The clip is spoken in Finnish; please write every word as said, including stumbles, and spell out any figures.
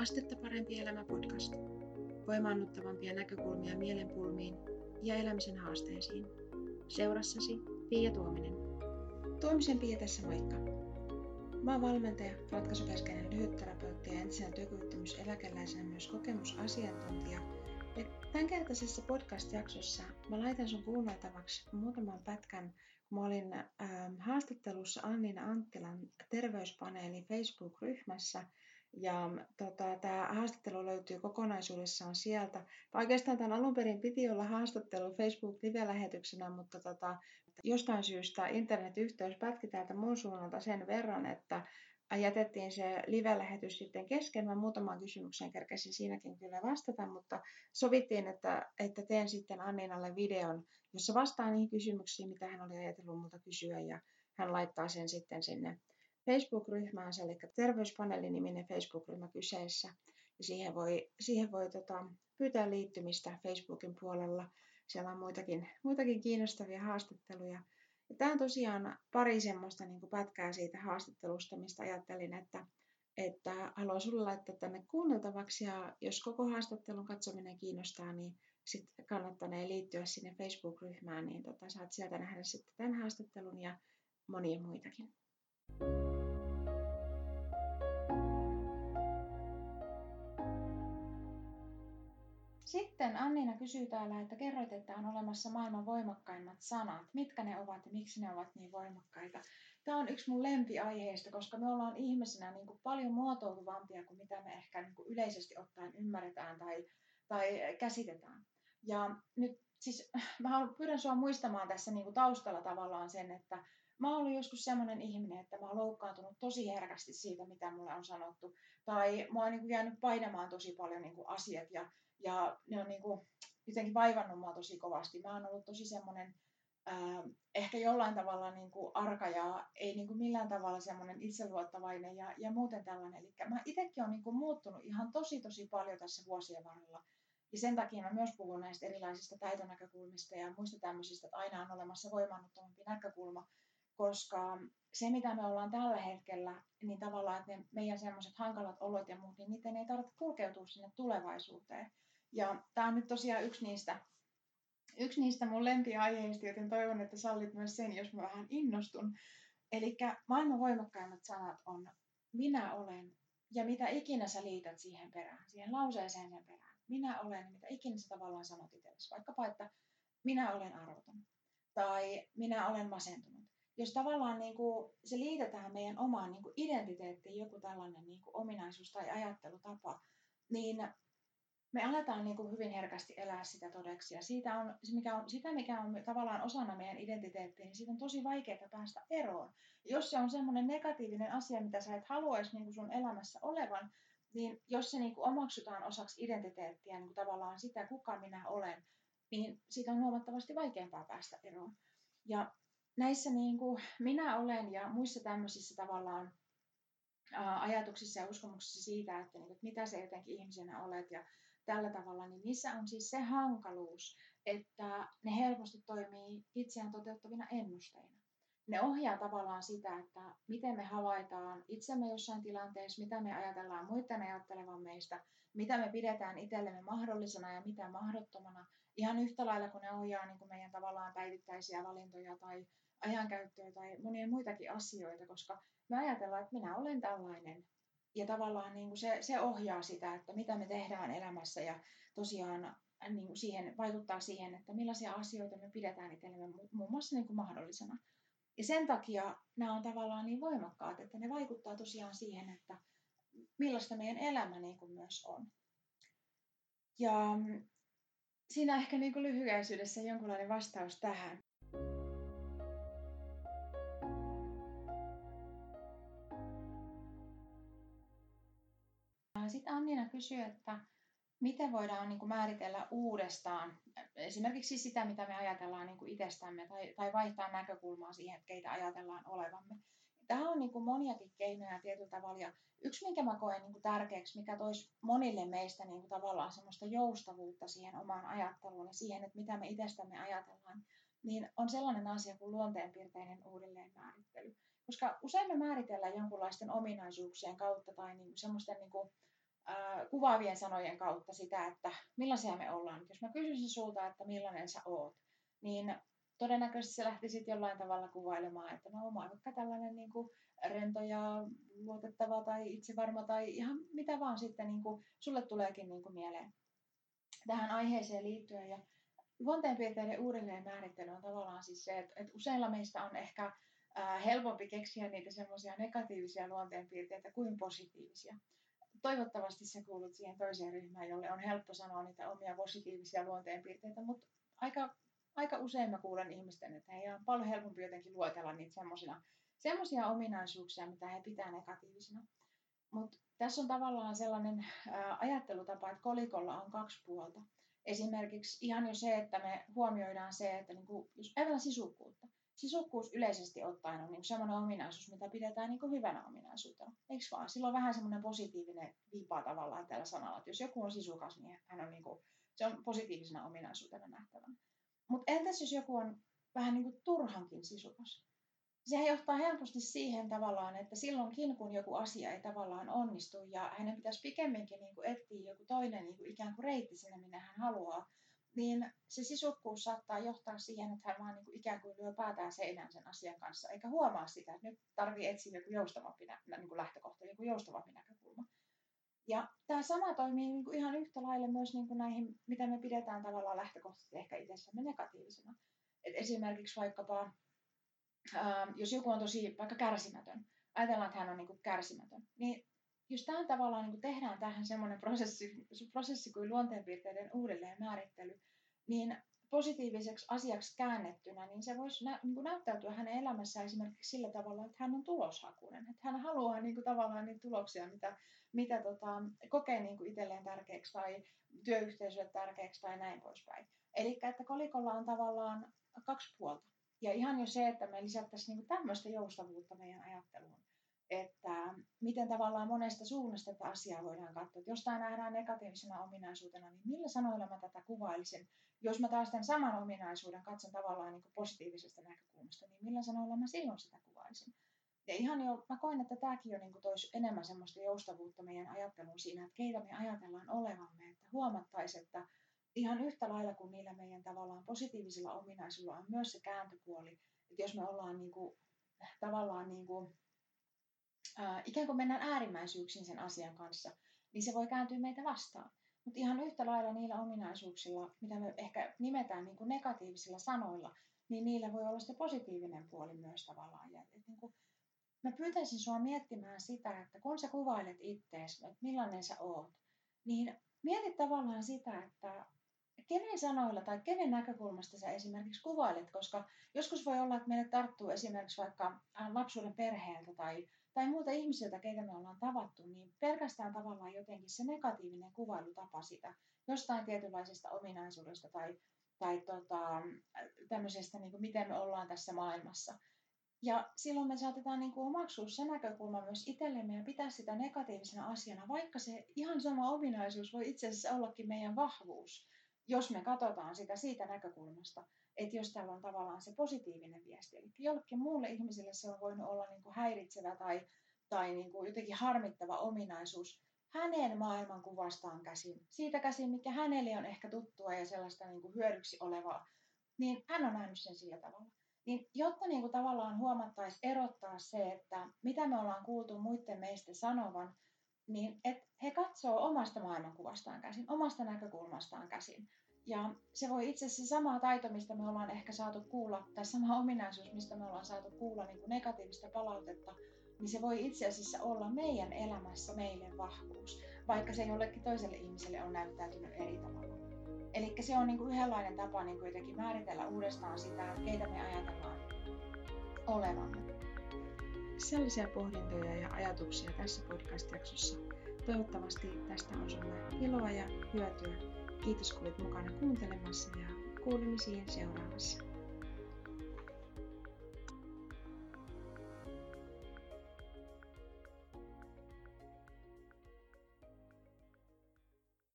Astetta parempi elämä podcast. Voimaannuttavampia näkökulmia mielenpulmiin ja elämisen haasteisiin. Seurassasi Piia Tuominen. Tuomisen Piia tässä moikka. Mä oon valmentaja, ratkaisukeskeinen lyhytterapeutti ja entisenä työkyvyttömyyseläkeläisenä myös kokemusasiantuntija. Ja tämänkertaisessa podcast-jaksossa mä laitan sun kuunneltavaksi muutaman pätkän. Mä olin äh, haastattelussa Anniina Anttilan terveyspaneelin Facebook-ryhmässä. Ja tota, tämä haastattelu löytyy kokonaisuudessaan sieltä. Oikeastaan tämän alun perin piti olla haastattelu Facebook-live-lähetyksenä, mutta tota, jostain syystä internetyhteys pätki täältä mun suunnalta sen verran, että jätettiin se live-lähetys sitten kesken. Mä muutamaan kysymykseen kerkesin siinäkin kyllä vastata, mutta sovittiin, että, että teen sitten Anniinalle videon, jossa vastaan niihin kysymyksiin, mitä hän oli ajatellut multa kysyä, ja hän laittaa sen sitten sinne Facebook-ryhmäänsä, eli terveyspaneeliniminen Facebook-ryhmä kyseessä. Ja siihen voi, siihen voi tota, pyytää liittymistä Facebookin puolella. Siellä on muitakin, muitakin kiinnostavia haastatteluja. Ja tämä on tosiaan pari semmoista niin kuin pätkää siitä haastattelusta, mistä ajattelin, että, että haluan sulle laittaa tänne kuunneltavaksi. Ja jos koko haastattelun katsominen kiinnostaa, niin sitten kannattanee liittyä sinne Facebook-ryhmään, niin tota, saat sieltä nähdä sitten tämän haastattelun ja monia muitakin. Sitten Anniina kysyy täällä, että kerroit, että on olemassa maailman voimakkaimmat sanat. Mitkä ne ovat ja miksi ne ovat niin voimakkaita? Tämä on yksi mun lempiaiheista, koska me ollaan ihmisenä niin kuin paljon muotoutuvampia kuin mitä me ehkä niin kuin yleisesti ottaen ymmärretään tai, tai käsitetään. Ja nyt siis mä haluan, pyydän sua muistamaan tässä niin kuin taustalla tavallaan sen, että mä oon ollut joskus semmoinen ihminen, että mä oon loukkaantunut tosi herkästi siitä, mitä mulle on sanottu. Tai mä oon niin kuin jäänyt painamaan tosi paljon niin kuin asiat ja, ja ne on niin kuin jotenkin vaivannut mua tosi kovasti. Mä oon ollut tosi semmoinen äh, ehkä jollain tavalla niin kuin arka ja ei niin kuin millään tavalla semmoinen itseluottavainen ja, ja muuten tällainen. Eli mä itsekin oon niin kuin muuttunut ihan tosi tosi paljon tässä vuosien varrella. Ja sen takia mä myös puhun näistä erilaisista taitonäkökulmista ja muista tämmöisistä, että aina on olemassa voimaannuttavampi näkökulma. Koska se, mitä me ollaan tällä hetkellä, niin tavallaan että ne meidän semmoiset hankalat olot ja muut, niin niiden ei tarvitse kulkeutua sinne tulevaisuuteen. Ja tämä on nyt tosiaan yksi niistä, yksi niistä mun lempiaiheista, joten toivon, että sallit myös sen, jos mä vähän innostun. Eli maailman voimakkaimmat sanat on minä olen ja mitä ikinä sä liität siihen perään, siihen lauseeseen sen perään. Minä olen ja mitä ikinä sä tavallaan sanot itsellesi. Vaikkapa, että minä olen arvoton tai minä olen masentunut. Jos tavallaan niin kuin se liitetään meidän omaan niin kuin identiteettiin joku tällainen niin kuin ominaisuus tai ajattelutapa, niin me aletaan niin kuin hyvin herkästi elää sitä todeksi. Ja siitä on, mikä on, sitä, mikä on tavallaan osana meidän identiteettiä, niin siitä on tosi vaikeaa päästä eroon. Jos se on semmoinen negatiivinen asia, mitä sä et haluaisi niin kuin sun elämässä olevan, niin jos se niin kuin omaksutaan osaksi identiteettiä, niin kuin tavallaan sitä, kuka minä olen, niin siitä on huomattavasti vaikeampaa päästä eroon. Ja näissä niin kuin minä olen ja muissa tämmöisissä tavallaan ää, ajatuksissa ja uskomuksissa siitä, että, niin, että mitä sä jotenkin ihmisenä olet ja tällä tavalla, niin niissä on siis se hankaluus, että ne helposti toimii itseään toteuttavina ennusteina. Ne ohjaa tavallaan sitä, että miten me havaitaan itsemme jossain tilanteessa, mitä me ajatellaan muiden ajattelevan meistä, mitä me pidetään itsellemme mahdollisena ja mitä mahdottomana. Ihan yhtä lailla, kun ne ohjaa niin kuin meidän tavallaan päivittäisiä valintoja tai ajankäyttöä tai monia muitakin asioita, koska me ajatellaan, että minä olen tällainen ja tavallaan niin kuin se, se ohjaa sitä, että mitä me tehdään elämässä ja tosiaan niin kuin siihen, vaikuttaa siihen, että millaisia asioita me pidetään itsellemme muun muassa niin kuin mahdollisena. Ja sen takia nämä on tavallaan niin voimakkaat, että ne vaikuttaa tosiaan siihen, että millaista meidän elämä niin kuin myös on. Ja siinä ehkä niin kuin lyhykäisyydessä jonkinlainen vastaus tähän. Sitten Anniina kysyy, että miten voidaan niin kuin määritellä uudestaan esimerkiksi sitä, mitä me ajatellaan niin kuin itsestämme tai, tai vaihtaa näkökulmaa siihen, että keitä ajatellaan olevamme. Tämä on niin kuin moniakin keinoja tietyllä tavalla. Ja yksi, minkä mä koen niin kuin tärkeäksi, mikä toisi monille meistä niin kuin tavallaan semmoista joustavuutta siihen omaan ajatteluun ja siihen, että mitä me itsestämme ajatellaan, niin on sellainen asia kuin luonteenpiirteinen uudelleenmäärittely. Koska usein me määritellään jonkunlaisten ominaisuuksien kautta tai niin kuin semmoisten niin kuin äh, kuvaavien sanojen kautta sitä, että millaisia me ollaan. Jos mä kysyisin sulta, että millainen sä oot, niin todennäköisesti se lähti sitten jollain tavalla kuvailemaan, että no mä oon vaikka tällainen niin kuin rento ja luotettava tai itsevarma tai ihan mitä vaan sitten niin kuin sulle tuleekin niin kuin mieleen tähän aiheeseen liittyen. Ja luonteenpiirteiden uudelleen määrittely on tavallaan siis se, että, että useilla meistä on ehkä ää, helpompi keksiä niitä semmoisia negatiivisia luonteenpiirteitä kuin positiivisia. Toivottavasti sä kuulut siihen toiseen ryhmään, jolle on helppo sanoa niitä omia positiivisia luonteenpiirteitä, mutta aika... Aika usein mä kuulen ihmisten, että heillä on paljon helpompi jotenkin luotella niitä semmoisia ominaisuuksia, mitä he pitää negatiivisina. Mutta tässä on tavallaan sellainen ää, ajattelutapa, että kolikolla on kaksi puolta. Esimerkiksi ihan jo se, että me huomioidaan se, että niinku, jos ajatellaan sisukkuutta. Sisukkuus yleisesti ottaen on niinku semmoinen ominaisuus, mitä pidetään niinku hyvänä ominaisuutena. Eikö vaan? Sillä on vähän semmoinen positiivinen viipa tavallaan tällä sanalla, että jos joku on sisukas, niin hän on niinku, se on positiivisena ominaisuutena nähtävänä. Mutta entäs jos joku on vähän niin kuin turhankin sisukas? Sehän johtaa helposti siihen tavallaan, että silloinkin kun joku asia ei tavallaan onnistu ja hänen pitäisi pikemminkin niin kuin etsiä joku toinen niin kuin ikään kuin reitti sinne, minne hän haluaa, niin se sisukkuus saattaa johtaa siihen, että hän vaan niin kuin ikään kuin lyö päätään seinään sen asian kanssa, eikä huomaa sitä, että nyt tarvitsee etsiä joku joustavampi niin kuin lähtökohta, joku joustavampi näkökulma. Ja tämä sama toimii niinku ihan yhtä lailla myös niinku näihin, mitä me pidetään tavallaan lähtökohtaisesti ehkä itsessämme negatiivisena. Et esimerkiksi vaikkapa, ää, jos joku on tosi vaikka kärsimätön, ajatellaan, että hän on niinku kärsimätön, niin jos tämän tavallaan niinku tehdään tähän semmoinen prosessi, prosessi kuin luonteenpiirteiden uudelleenmäärittely, niin positiiviseksi asiaksi käännettynä, niin se voisi nä- niin kuin näyttäytyä hänen elämässään esimerkiksi sillä tavalla, että hän on tuloshakuinen. Että hän haluaa niin kuin tavallaan niitä tuloksia, mitä, mitä tota, kokee niin kuin itselleen tärkeäksi tai työyhteisölle tärkeäksi tai näin poispäin. Eli että kolikolla on tavallaan kaksi puolta. Ja ihan jo se, että me lisättäisiin niin kuin tämmöistä joustavuutta meidän ajatteluun. Että miten tavallaan monesta suunnasta tätä asiaa voidaan katsoa. Että jos tämä nähdään negatiivisena ominaisuutena, niin millä sanoilla mä tätä kuvailisin? Jos mä taas tämän saman ominaisuuden katson tavallaan niin kuin positiivisesta näkökulmasta, niin millä sanoilla mä silloin sitä kuvailisin? Ja ihan jo, mä koen, että tämäkin jo niin kuin toisi enemmän semmoista joustavuutta meidän ajatteluun siinä, että keitä me ajatellaan olevamme, että huomattaisiin, että ihan yhtä lailla kuin niillä meidän tavallaan positiivisilla ominaisuilla on myös se kääntöpuoli, että jos me ollaan niin kuin, tavallaan niin kuin, Äh, ikään kuin mennään äärimmäisyyksiin sen asian kanssa, niin se voi kääntyä meitä vastaan. Mutta ihan yhtä lailla niillä ominaisuuksilla, mitä me ehkä nimetään niin kuin negatiivisilla sanoilla, niin niillä voi olla se positiivinen puoli myös tavallaan. Ja, et niin kuin, mä pyytäisin sua miettimään sitä, että kun sä kuvailet ittees, että millainen sä oot, niin mieti tavallaan sitä, että kenen sanoilla tai kenen näkökulmasta sä esimerkiksi kuvailet, koska joskus voi olla, että meille tarttuu esimerkiksi vaikka lapsuuden perheeltä tai tai muuta ihmisiltä, keitä me ollaan tavattu, niin pelkästään tavallaan jotenkin se negatiivinen kuvailutapa sitä jostain tietynlaisesta ominaisuudesta tai, tai tota, tämmöisestä, niin kuin miten me ollaan tässä maailmassa. Ja silloin me saatetaan niin kuin omaksua se näkökulma myös itsellemme ja pitää sitä negatiivisena asiana, vaikka se ihan sama ominaisuus voi itse asiassa ollakin meidän vahvuus, jos me katsotaan sitä siitä näkökulmasta. Että jos täällä on tavallaan se positiivinen viesti, eli jollekin muulle ihmiselle se on voinut olla niin kuin häiritsevä tai, tai niin kuin jotenkin harmittava ominaisuus hänen maailmankuvastaan käsin, siitä käsin, mikä hänelle on ehkä tuttua ja sellaista niin kuin hyödyksi olevaa, niin hän on nähnyt sen sillä tavalla. Niin, jotta niin kuin tavallaan huomattaisiin erottaa se, että mitä me ollaan kuultu muiden meistä sanovan, niin että he katsoo omasta maailmankuvastaan käsin, omasta näkökulmastaan käsin. Ja se voi itse asiassa sama taito, mistä me ollaan ehkä saatu kuulla, tai sama ominaisuus, mistä me ollaan saatu kuulla niin kuin negatiivista palautetta, niin se voi itse asiassa olla meidän elämässä meille vahvuus, vaikka se jollekin toiselle ihmiselle on näyttäytynyt eri tavalla. Eli se on niin kuin yhdenlainen tapa niin kuin jotenkin määritellä uudestaan sitä, että keitä me ajatellaan olevamme. Sellaisia pohdintoja ja ajatuksia tässä podcast-jaksossa. Toivottavasti tästä on sinulle iloa ja hyötyä. Kiitos kun olit mukana kuuntelemassa ja kuulemme siihen seuraavassa.